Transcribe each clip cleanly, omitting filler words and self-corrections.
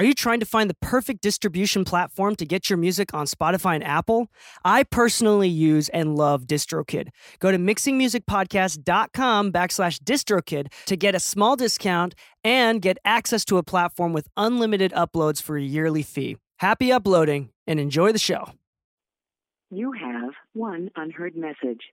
Are you trying to find the perfect distribution platform to get your music on Spotify and Apple? I personally use and love DistroKid. Go to mixingmusicpodcast.com/DistroKid to get a small discount and get access to a platform with unlimited uploads for a yearly fee. Happy uploading and enjoy the show. You have one unheard message.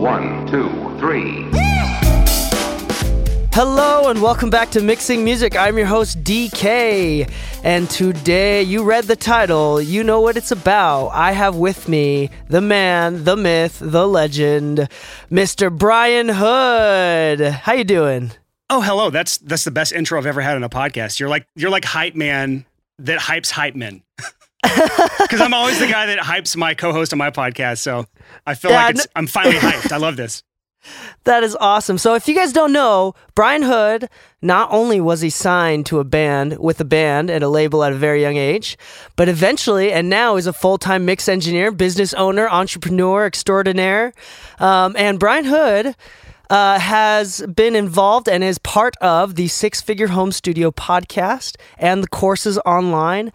One, two, three. Hello and welcome back to Mixing Music. I'm your host, DK. And today, you read the title, you know what it's about. I have with me the man, the myth, the legend, Mr. Brian Hood. How you doing? Oh, hello. That's the best intro I've ever had on a podcast. You're like hype man that hypes hype men. Because I'm always the guy that hypes my co-host on my podcast, so I feel I'm finally hyped. I love this. That is awesome. So if you guys don't know, Brian Hood, not only was he signed to a band and a label at a very young age, but eventually, and now is a full-time mix engineer, business owner, entrepreneur extraordinaire. And Brian Hood has been involved and is part of the Six Figure Home Studio podcast and the courses online.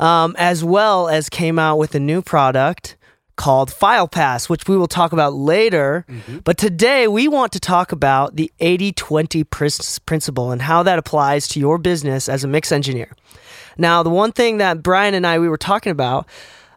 As well as came out with a new product called FilePass, which we will talk about later. Mm-hmm. But today we want to talk about the 80-20 principle and how that applies to your business as a mix engineer. Now, the one thing that Brian and I, we were talking about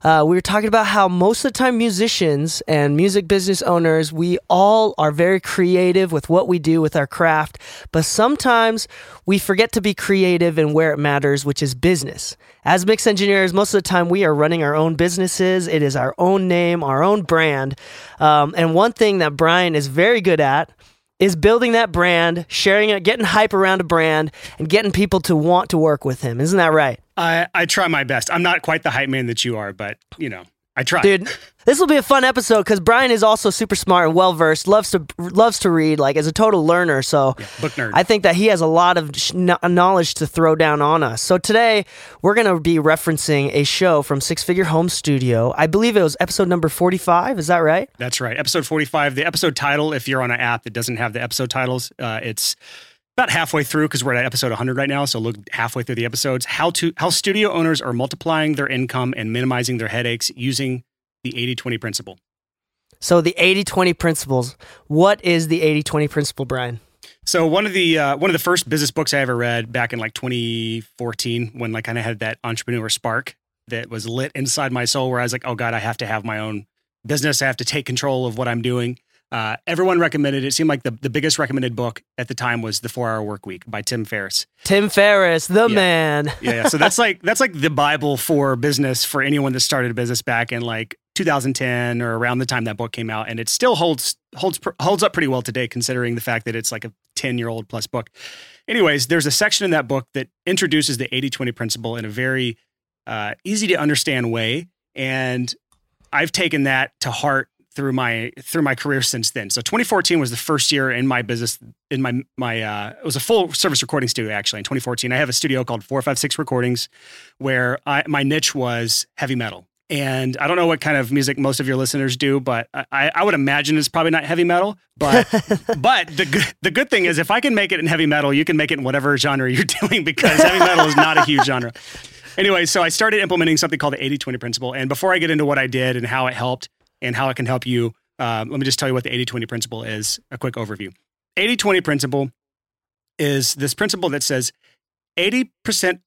how most of the time musicians and music business owners, we all are very creative with what we do with our craft, but sometimes we forget to be creative in where it matters, which is business. As mix engineers, most of the time we are running our own businesses. It is our own name, our own brand. And one thing that Brian is very good at is building that brand, sharing it, getting hype around a brand, and getting people to want to work with him. Isn't that right? I try my best. I'm not quite the hype man that you are, but, you know, I try. Dude, this will be a fun episode because Brian is also super smart and well-versed, loves to read, like, is a total learner. So yeah, book nerd. I think that he has a lot of knowledge to throw down on us. So today, we're going to be referencing a show from Six Figure Home Studio. I believe it was episode number 45. Is that right? That's right. Episode 45. The episode title, if you're on an app that doesn't have the episode titles, it's about halfway through, because we're at episode 100 right now, so look halfway through the episodes. How studio owners are multiplying their income and minimizing their headaches using the 80-20 principle. So the 80-20 principles. What is the 80-20 principle, Brian? So one of the first business books I ever read back in like 2014, when like kind of had that entrepreneur spark that was lit inside my soul, where I was like, oh God, I have to have my own business. I have to take control of what I'm doing. Everyone recommended it. It seemed like the biggest recommended book at the time was The 4-Hour Workweek by Tim Ferriss. Tim Ferriss, the man. Yeah. So that's like the Bible for business for anyone that started a business back in like 2010 or around the time that book came out. And it still holds up pretty well today, considering the fact that it's like a 10-year-old plus book. Anyways, there's a section in that book that introduces the 80-20 principle in a very easy to understand way. And I've taken that to heart through my career since then. So 2014 was the first year in my business, in my it was a full service recording studio actually in 2014. I have a studio called 456 Recordings where my niche was heavy metal. And I don't know what kind of music most of your listeners do, but I would imagine it's probably not heavy metal. But the good thing is if I can make it in heavy metal, you can make it in whatever genre you're doing, because heavy metal is not a huge genre. Anyway, so I started implementing something called the 80-20 principle. And before I get into what I did and how it helped and how it can help you, let me just tell you what the 80-20 principle is, a quick overview. 80-20 principle is this principle that says 80%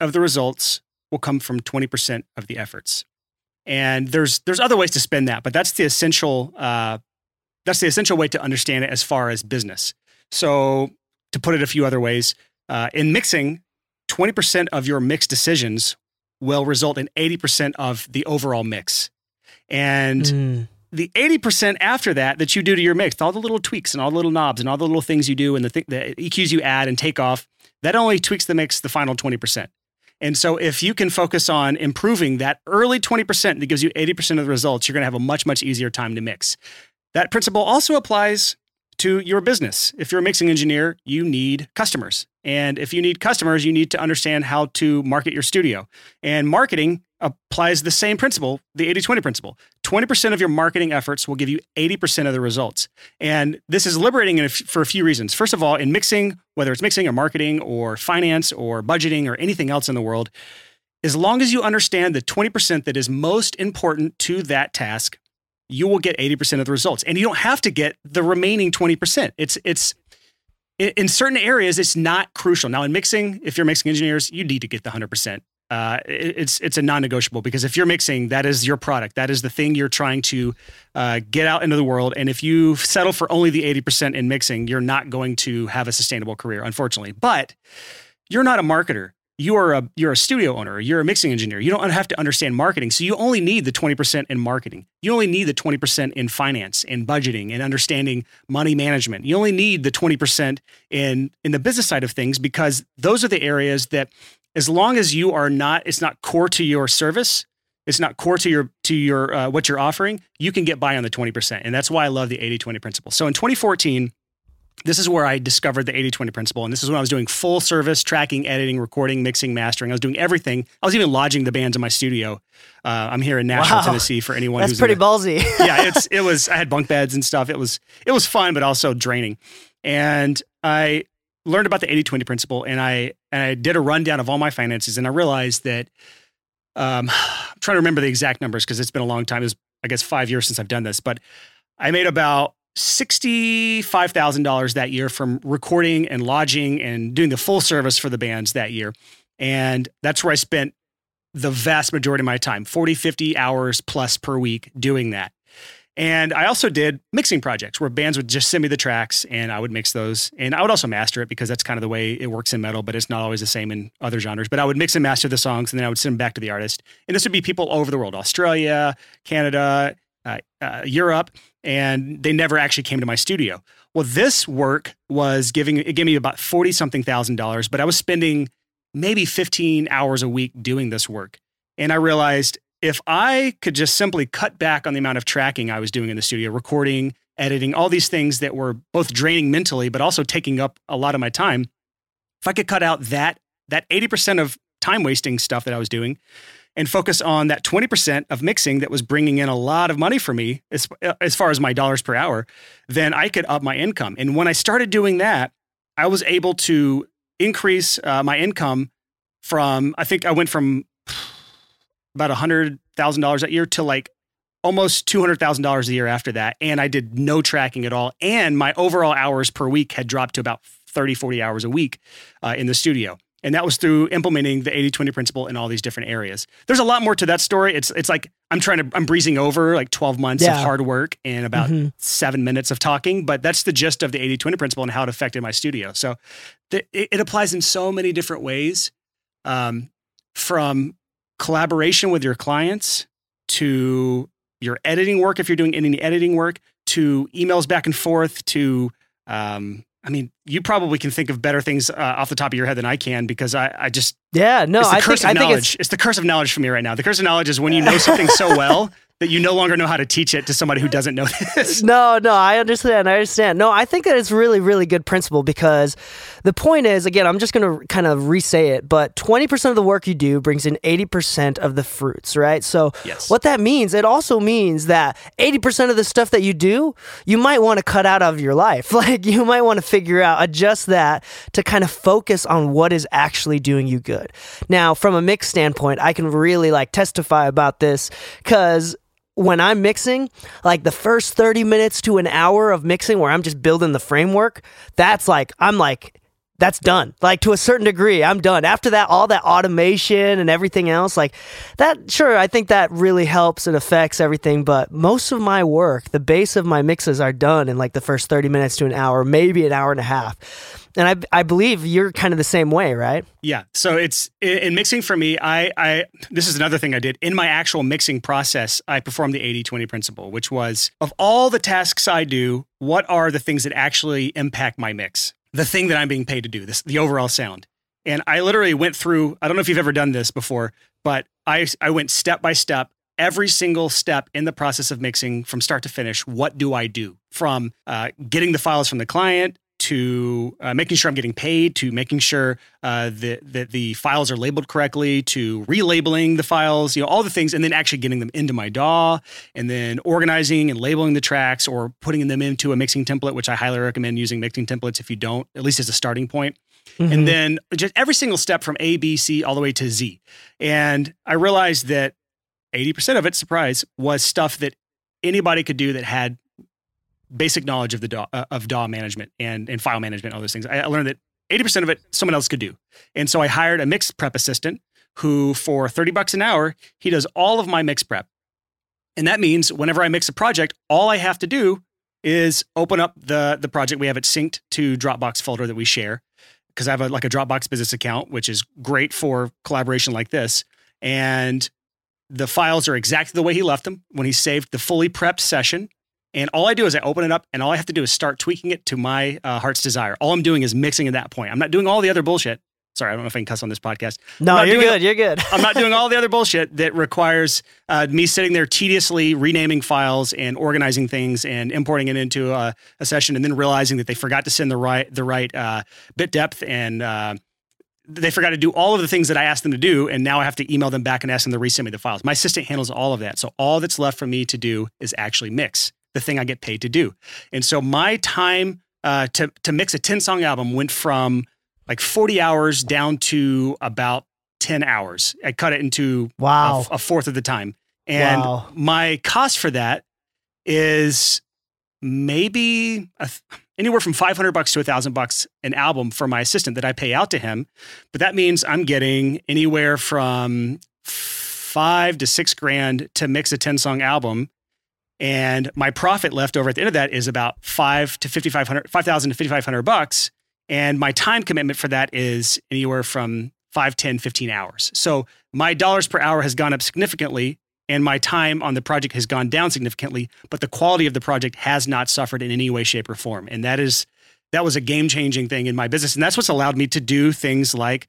of the results will come from 20% of the efforts. And there's other ways to spin that, but that's the essential way to understand it as far as business. So to put it a few other ways, in mixing, 20% of your mix decisions will result in 80% of the overall mix. And the 80% after that you do to your mix, all the little tweaks and all the little knobs and all the little things you do and the EQs you add and take off, that only tweaks the mix the final 20%. And so if you can focus on improving that early 20% that gives you 80% of the results, you're going to have a much, much easier time to mix. That principle also applies to your business. If you're a mixing engineer, you need customers. And if you need customers, you need to understand how to market your studio. And marketing applies the same principle, the 80-20 principle. 20% of your marketing efforts will give you 80% of the results. And this is liberating for a few reasons. First of all, in mixing, whether it's mixing or marketing or finance or budgeting or anything else in the world, as long as you understand the 20% that is most important to that task, you will get 80% of the results. And you don't have to get the remaining 20%. It's in certain areas, it's not crucial. Now in mixing, if you're mixing engineers, you need to get the 100%. It's a non-negotiable, because if you're mixing, that is your product. That is the thing you're trying to get out into the world. And if you settle for only the 80% in mixing, you're not going to have a sustainable career, unfortunately. But you're not a marketer. You're a studio owner. You're a mixing engineer. You don't have to understand marketing. So you only need the 20% in marketing. You only need the 20% in finance and budgeting and understanding money management. You only need the 20% in the business side of things, because those are the areas that, as long as you are not, it's not core to your service, it's not core to your what you're offering, you can get by on the 20%. And that's why I love the 80-20 principle. So in 2014, this is where I discovered the 80-20 principle. And this is when I was doing full service, tracking, editing, recording, mixing, mastering. I was doing everything. I was even lodging the bands in my studio. I'm here in Nashville, Tennessee, for anyone who's pretty ballsy. Yeah, it was, I had bunk beds and stuff. It was fun, but also draining. And I learned about the 80-20 principle, and I did a rundown of all my finances, and I realized that I'm trying to remember the exact numbers because it's been a long time. It was, I guess, 5 years since I've done this, but I made about $65,000 that year from recording and lodging and doing the full service for the bands that year. And that's where I spent the vast majority of my time, 50 hours plus per week doing that. And I also did mixing projects where bands would just send me the tracks and I would mix those. And I would also master it, because that's kind of the way it works in metal, but it's not always the same in other genres. But I would mix and master the songs, and then I would send them back to the artist. And this would be people all over the world, Australia, Canada, Europe, and they never actually came to my studio. Well, this work gave me about $40,000, but I was spending maybe 15 hours a week doing this work. And I realized, if I could just simply cut back on the amount of tracking I was doing in the studio, recording, editing, all these things that were both draining mentally, but also taking up a lot of my time, if I could cut out that 80% of time-wasting stuff that I was doing and focus on that 20% of mixing that was bringing in a lot of money for me as far as my dollars per hour, then I could up my income. And when I started doing that, I was able to increase my income from, I think I went from about $100,000 that year to like almost $200,000 a year after that. And I did no tracking at all. And my overall hours per week had dropped to about 40 hours a week in the studio. And that was through implementing the 80-20 principle in all these different areas. There's a lot more to that story. It's like, I'm breezing over like 12 months of hard work and about 7 minutes of talking, but that's the gist of the 80-20 principle and how it affected my studio. So it applies in so many different ways, from collaboration with your clients, to your editing work, if you're doing any editing work, to emails back and forth, to, I mean, you probably can think of better things off the top of your head than I can, because I just, it's the curse of knowledge. It's the curse of knowledge for me right now. The curse of knowledge is when you know something so well that you no longer know how to teach it to somebody who doesn't know this. No, I understand. No, I think that it's really, really good principle, because the point is, again, I'm just going to kind of re-say it, but 20% of the work you do brings in 80% of the fruits, right? So What that means, it also means that 80% of the stuff that you do, you might want to cut out of your life. Like, you might want to figure out, adjust that to kind of focus on what is actually doing you good. Now, from a mix standpoint, I can really like testify about this, because when I'm mixing, like the first 30 minutes to an hour of mixing where I'm just building the framework, that's done. Like, to a certain degree, I'm done. After that, all that automation and everything else, like that, sure, I think that really helps and affects everything. But most of my work, the base of my mixes are done in like the first 30 minutes to an hour, maybe an hour and a half. And I believe you're kind of the same way, right? Yeah. So it's in mixing for me, I this is another thing I did. In my actual mixing process, I performed the 80-20 principle, which was, of all the tasks I do, what are the things that actually impact my mix? The thing that I'm being paid to do, this, the overall sound. And I literally went through, I don't know if you've ever done this before, but I went step by step, every single step in the process of mixing from start to finish. What do I do? From getting the files from the client, to making sure I'm getting paid, to making sure that the files are labeled correctly, to relabeling the files, you know, all the things, and then actually getting them into my DAW, and then organizing and labeling the tracks, or putting them into a mixing template, which I highly recommend using mixing templates if you don't, at least as a starting point. Mm-hmm. And then just every single step from A, B, C, all the way to Z. And I realized that 80% of it, surprise, was stuff that anybody could do that had basic knowledge of the DAW management and file management, all those things. I learned that 80% of it, someone else could do. And so I hired a mix prep assistant who, for $30 an hour, he does all of my mix prep. And that means whenever I mix a project, all I have to do is open up the project. We have it synced to Dropbox folder that we share, because I have a Dropbox business account, which is great for collaboration like this. And the files are exactly the way he left them when he saved the fully prepped session. And all I do is I open it up, and all I have to do is start tweaking it to my heart's desire. All I'm doing is mixing at that point. I'm not doing all the other bullshit. Sorry, I don't know if I can cuss on this podcast. No, you're good. I'm not doing all the other bullshit that requires me sitting there tediously renaming files and organizing things and importing it into a session, and then realizing that they forgot to send the right bit depth, and they forgot to do all of the things that I asked them to do, and now I have to email them back and ask them to resend me the files. My assistant handles all of that, so all that's left for me to do is actually mix the thing I get paid to do. And so my time to mix a 10-song album went from 40 hours down to about 10 hours. I cut it into a fourth of the time. And my cost for that is maybe anywhere from $500 to $1,000 an album for my assistant that I pay out to him. But that means I'm getting anywhere from $5,000 to $6,000 to mix a 10-song album. And my profit left over at the end of that is about $5,000 to $5,500. And my time commitment for that is anywhere from 5, 10, 15 hours. So my dollars per hour has gone up significantly, and my time on the project has gone down significantly, but the quality of the project has not suffered in any way, shape, or form. And that was a game-changing thing in my business. And that's what's allowed me to do things like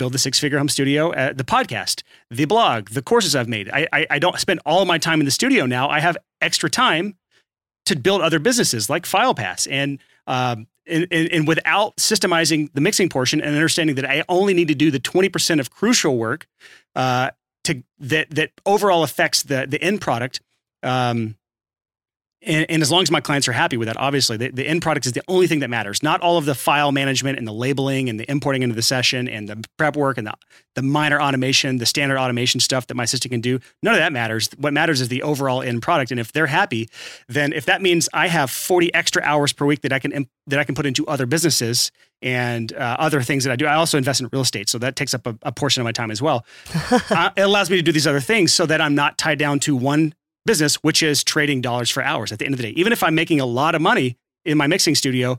build the Six Figure Home Studio, the podcast, the blog, the courses I've made. I don't spend all my time in the studio now. I have extra time to build other businesses like FilePass, and without systemizing the mixing portion and understanding that I only need to do the 20% of crucial work that overall affects the end product. And as long as my clients are happy with that, obviously, the end product is the only thing that matters. Not all of the file management and the labeling and the importing into the session and the prep work and the minor automation, the standard automation stuff that my assistant can do. None of that matters. What matters is the overall end product. And if they're happy, then if that means I have 40 extra hours per week that I can put into other businesses and other things that I do. I also invest in real estate, so that takes up a portion of my time as well. It allows me to do these other things so that I'm not tied down to one business, which is trading dollars for hours at the end of the day. Even if I'm making a lot of money in my mixing studio,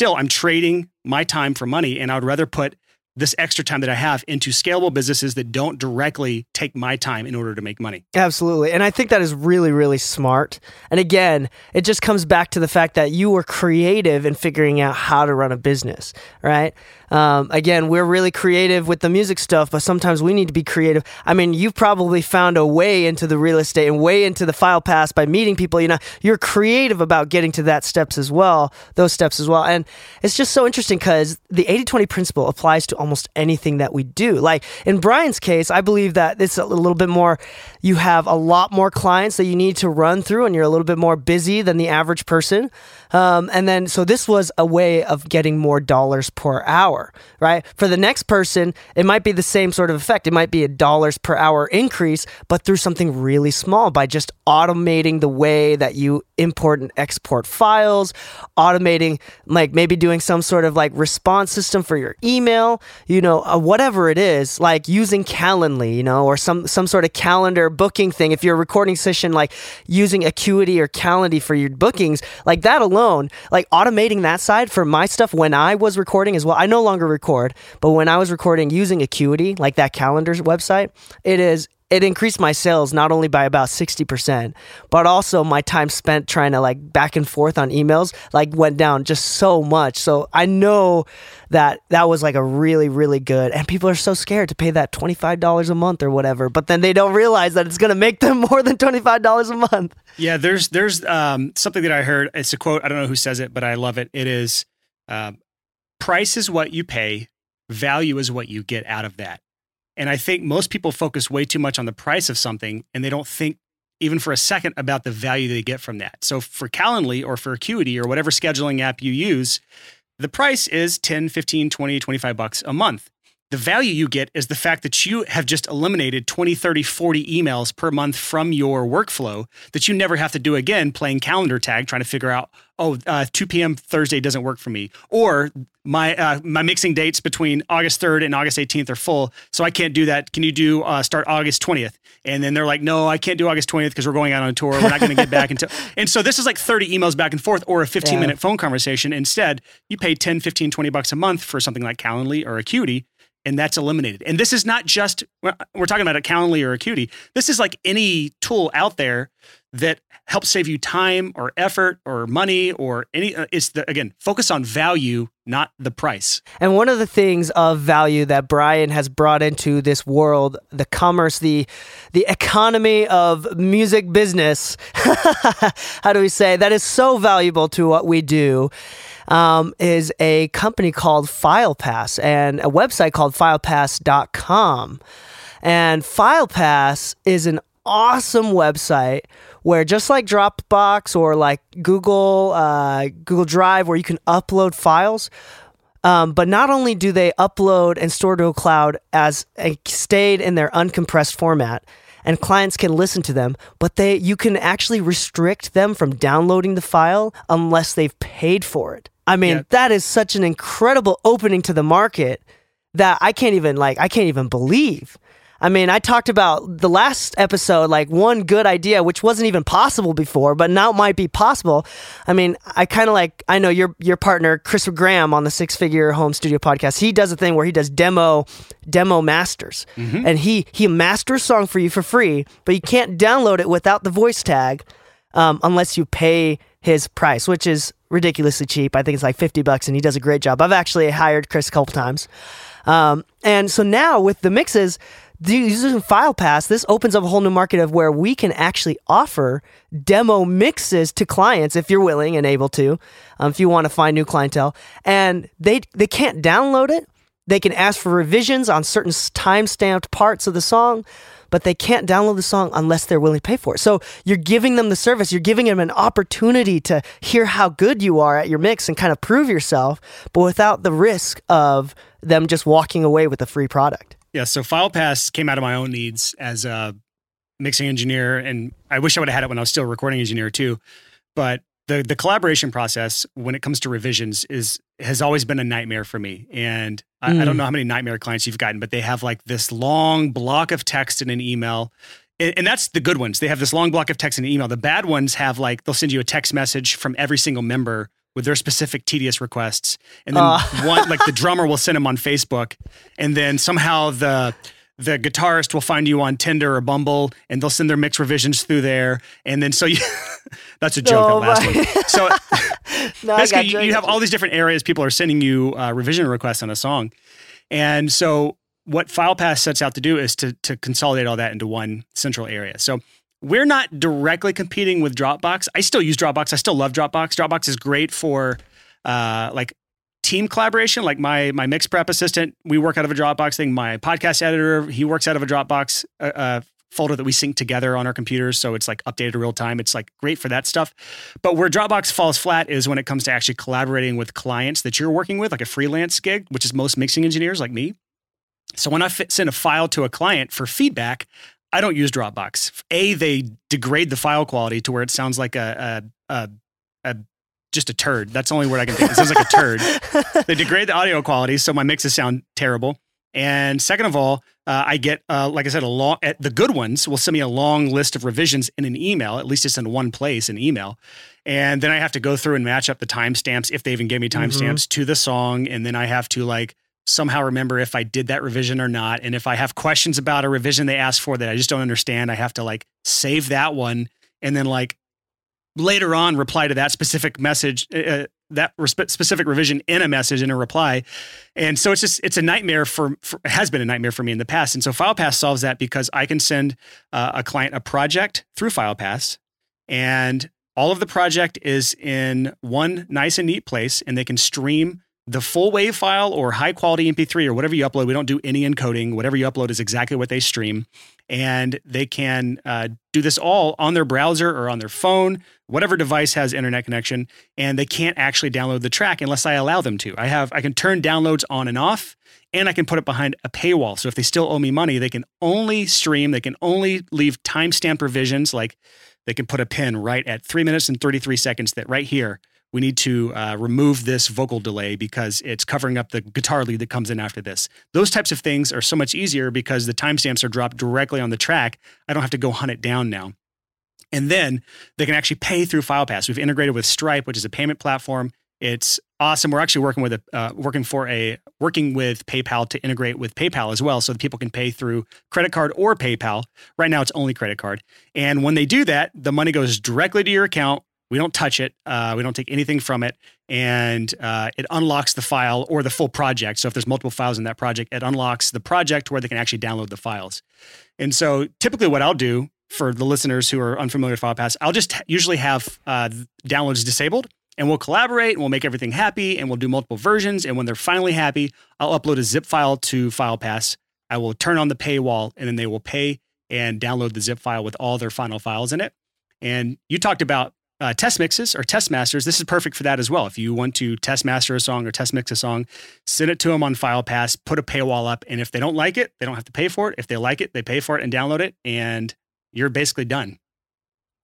I'm trading my time for money, and I would rather put this extra time that I have into scalable businesses that don't directly take my time in order to make money. Absolutely. And I think that is really, really smart. And again, it just comes back to the fact that you were creative in figuring out how to run a business, right? Again, we're really creative with the music stuff, but sometimes we need to be creative. I mean, you've probably found a way into the real estate and way into the FilePass by meeting people. You know, you're creative about getting to those steps as well. And it's just so interesting because the 80-20 principle applies to almost anything that we do. Like in Brian's case, I believe that it's a little bit more, you have a lot more clients that you need to run through and you're a little bit more busy than the average person. So this was a way of getting more dollars per hour, right? For the next person, it might be the same sort of effect. It might be a dollars per hour increase, but through something really small by just automating the way that you import and export files, automating, like maybe doing some sort of like response system for your email, you know, whatever it is, like using Calendly, you know, or some sort of calendar booking thing. If you're a recording session, like using Acuity or Calendly for your bookings, like that alone, like automating that side for my stuff when I was recording as well. I no longer record, but when I was recording using Acuity, like that calendar website, it increased my sales not only by about 60%, but also my time spent trying to like back and forth on emails like went down just so much. So I know that was like a really, really good, and people are so scared to pay that $25 a month or whatever, but then they don't realize that it's going to make them more than $25 a month. Yeah, there's something that I heard. It's a quote. I don't know who says it, but I love it. It is, price is what you pay, value is what you get out of that. And I think most people focus way too much on the price of something and they don't think even for a second about the value they get from that. So for Calendly or for Acuity or whatever scheduling app you use, the price is 10, 15, 20, 25 bucks a month. The value you get is the fact that you have just eliminated 20, 30, 40 emails per month from your workflow that you never have to do again, playing calendar tag, trying to figure out, 2 p.m. Thursday doesn't work for me, or my mixing dates between August 3rd and August 18th are full, so I can't do that. Can you do start August 20th? And then they're like, no, I can't do August 20th because we're going out on a tour. We're not going to get back until. And so this is like 30 emails back and forth or a 15-minute phone conversation. Instead, you pay 10, 15, 20 bucks a month for something like Calendly or Acuity. And that's eliminated. And this is not just, we're talking about a Calendly or Acuity. This is like any tool out there that helps save you time or effort or money or any, focus on value, not the price. And one of the things of value that Brian has brought into this world, the commerce, the economy of music business, how do we say, that is so valuable to what we do. Is a company called FilePass and a website called filepass.com. And FilePass is an awesome website where just like Dropbox or like Google Drive where you can upload files, but not only do they upload and store to a cloud as stayed in their uncompressed format, and clients can listen to them, but you can actually restrict them from downloading the file unless they've paid for it. I mean, That is such an incredible opening to the market that I can't even believe. I mean, I talked about the last episode, like one good idea, which wasn't even possible before, but now it might be possible. I mean, I know your partner, Chris Graham on the 6-Figure Home Studio podcast, he does a thing where he does demo masters. Mm-hmm. And he masters a song for you for free, but you can't download it without the voice tag unless you pay his price, which is ridiculously cheap. I think it's like $50 and he does a great job. I've actually hired Chris a couple times. And so now with the mixes, using FilePass, this opens up a whole new market of where we can actually offer demo mixes to clients if you're willing and able to, if you want to find new clientele. And they can't download it. They can ask for revisions on certain time-stamped parts of the song, but they can't download the song unless they're willing to pay for it. So you're giving them the service. You're giving them an opportunity to hear how good you are at your mix and kind of prove yourself, but without the risk of them just walking away with a free product. Yeah, so FilePass came out of my own needs as a mixing engineer, and I wish I would have had it when I was still a recording engineer too. But the collaboration process when it comes to revisions has always been a nightmare for me. And I don't know how many nightmare clients you've gotten, but they have like this long block of text in an email. And that's the good ones. They have this long block of text in an email. The bad ones have like, they'll send you a text message from every single member with their specific tedious requests. And then one, like the drummer will send them on Facebook. And then somehow the guitarist will find you on Tinder or Bumble, and they'll send their mix revisions through there. And then so you, that's a joke, that last one. So no, basically you have all these different areas people are sending you revision requests on a song. And so what FilePass sets out to do is to consolidate all that into one central area. So we're not directly competing with Dropbox. I still use Dropbox. I still love Dropbox. Dropbox is great for like team collaboration. Like my mix prep assistant, we work out of a Dropbox thing. My podcast editor, he works out of a Dropbox folder that we sync together on our computers. So it's like updated real time. It's like great for that stuff. But where Dropbox falls flat is when it comes to actually collaborating with clients that you're working with, like a freelance gig, which is most mixing engineers like me. So when I send a file to a client for feedback, I don't use Dropbox. A, they degrade the file quality to where it sounds like just a turd. That's the only word I can think. It sounds like a turd. They degrade the audio quality, so my mixes sound terrible. And second of all, I get, like I said, the good ones will send me a long list of revisions in an email. At least it's in one place, an email. And then I have to go through and match up the timestamps, if they even gave me timestamps, to the song. And then I have to like somehow remember if I did that revision or not. And if I have questions about a revision they asked for that I just don't understand, I have to like save that one and then like later on reply to that specific message, specific revision in a message, in a reply. And so it's a nightmare it has been a nightmare for me in the past. And so FilePass solves that because I can send a client a project through FilePass, and all of the project is in one nice and neat place, and they can stream the full WAV file or high quality MP3 or whatever you upload. We don't do any encoding. Whatever you upload is exactly what they stream. And they can do this all on their browser or on their phone, whatever device has internet connection. And they can't actually download the track unless I allow them to. I can turn downloads on and off, and I can put it behind a paywall. So if they still owe me money, they can only stream. They can only leave timestamp revisions. Like they can put a pin right at 3 minutes and 33 seconds that right here, we need to remove this vocal delay because it's covering up the guitar lead that comes in after this. Those types of things are so much easier because the timestamps are dropped directly on the track. I don't have to go hunt it down now. And then they can actually pay through FilePass. We've integrated with Stripe, which is a payment platform. It's awesome. We're actually working with PayPal to integrate with PayPal as well, so that people can pay through credit card or PayPal. Right now, it's only credit card. And when they do that, the money goes directly to your account. We don't touch it. We don't take anything from it. And it unlocks the file or the full project. So if there's multiple files in that project, it unlocks the project where they can actually download the files. And so typically what I'll do for the listeners who are unfamiliar with FilePass, I'll just usually have downloads disabled, and we'll collaborate and we'll make everything happy and we'll do multiple versions. And when they're finally happy, I'll upload a zip file to FilePass. I will turn on the paywall, and then they will pay and download the zip file with all their final files in it. And you talked about test mixes or test masters. This is perfect for that as well. If you want to test master a song or test mix a song, send it to them on FilePass, put a paywall up. And if they don't like it, they don't have to pay for it. If they like it, they pay for it and download it. And you're basically done.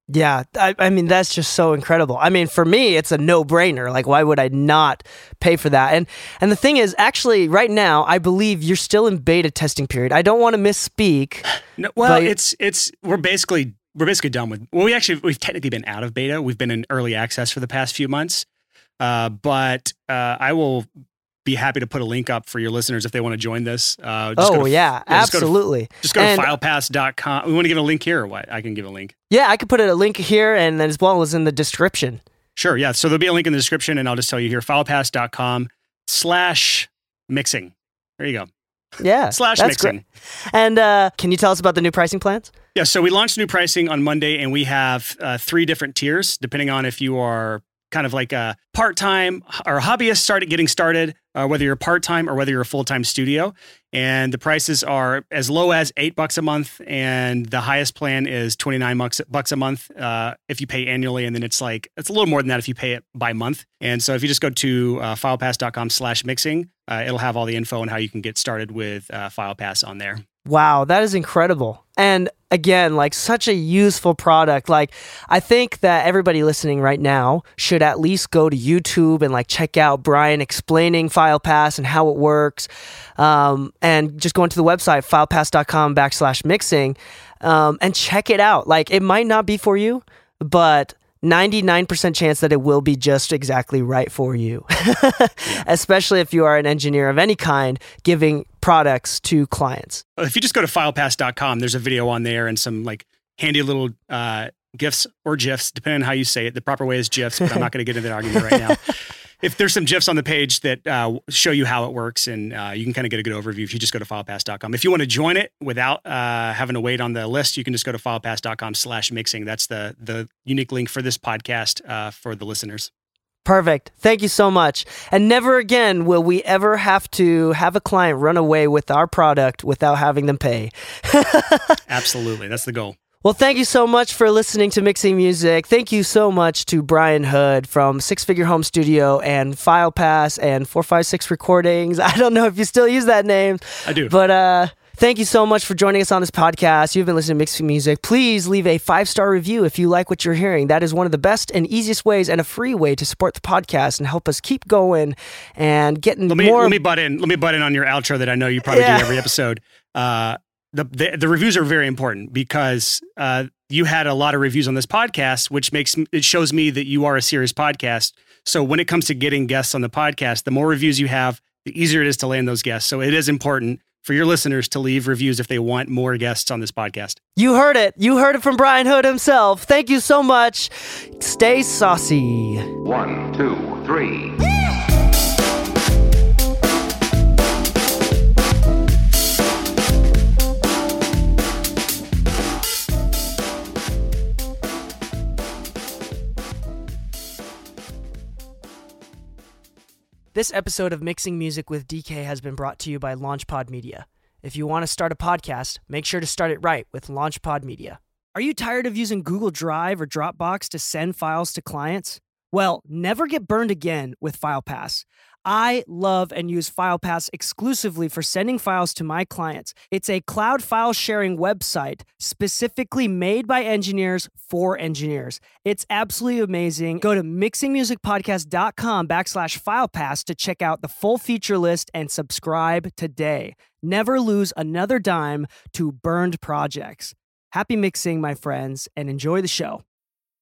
Yeah. I mean, that's just so incredible. I mean, for me, it's a no-brainer. Like, why would I not pay for that? And the thing is, actually, right now, I believe you're still in beta testing period. I don't want to misspeak. No, well, we're basically done with. Well, we've technically been out of beta. We've been in early access for the past few months, but I will be happy to put a link up for your listeners if they want to join this. Absolutely. Just go to filepass.com. We want to give a link here, or what? I can give a link. Yeah, I could put a link here, and then as well as in the description. Sure. Yeah. So there'll be a link in the description, and I'll just tell you here: filepass.com/mixing. There you go. Yeah. /mixing. Great. And can you tell us about the new pricing plans? Yeah. So we launched new pricing on Monday, and we have 3 different tiers, depending on if you are kind of like a part-time or hobbyist getting started, whether you're part-time or whether you're a full-time studio. And the prices are as low as $8 a month, and the highest plan is $29 a month if you pay annually. And then it's a little more than that if you pay it by month. And so if you just go to filepass.com/mixing, it'll have all the info on how you can get started with FilePass on there. Wow, that is incredible. And again, like such a useful product. Like I think that everybody listening right now should at least go to YouTube and like check out Brian explaining FilePass and how it works. And just go into the website, filepass.com/mixing, and check it out. Like it might not be for you, but 99% chance that it will be just exactly right for you, especially if you are an engineer of any kind giving products to clients. If you just go to filepass.com, there's a video on there and some like handy little GIFs or GIFs, depending on how you say it. The proper way is GIFs, but I'm not going to get into that argument right now. If there's some GIFs on the page that show you how it works, and you can kind of get a good overview if you just go to filepass.com. If you want to join it without having to wait on the list, you can just go to filepass.com/mixing. That's the unique link for this podcast for the listeners. Perfect. Thank you so much. And never again will we ever have to have a client run away with our product without having them pay. Absolutely. That's the goal. Well, thank you so much for listening to Mixing Music. Thank you so much to Brian Hood from Six Figure Home Studio and FilePass and 456 Recordings. I don't know if you still use that name. I do. But thank you so much for joining us on this podcast. You've been listening to Mixing Music. Please leave a 5-star review if you like what you're hearing. That is one of the best and easiest ways and a free way to support the podcast and help us keep going and getting more. Let me butt in on your outro that I know you probably do every episode. The reviews are very important because you had a lot of reviews on this podcast, which shows me that you are a serious podcast. So when it comes to getting guests on the podcast, the more reviews you have, the easier it is to land those guests. So it is important for your listeners to leave reviews if they want more guests on this podcast. You heard it. You heard it from Brian Hood himself. Thank you so much. Stay saucy. 1, 2, 3. This episode of Mixing Music with DK has been brought to you by LaunchPod Media. If you want to start a podcast, make sure to start it right with LaunchPod Media. Are you tired of using Google Drive or Dropbox to send files to clients? Well, never get burned again with FilePass. I love and use FilePass exclusively for sending files to my clients. It's a cloud file sharing website specifically made by engineers for engineers. It's absolutely amazing. Go to mixingmusicpodcast.com/FilePass to check out the full feature list and subscribe today. Never lose another dime to burned projects. Happy mixing, my friends, and enjoy the show.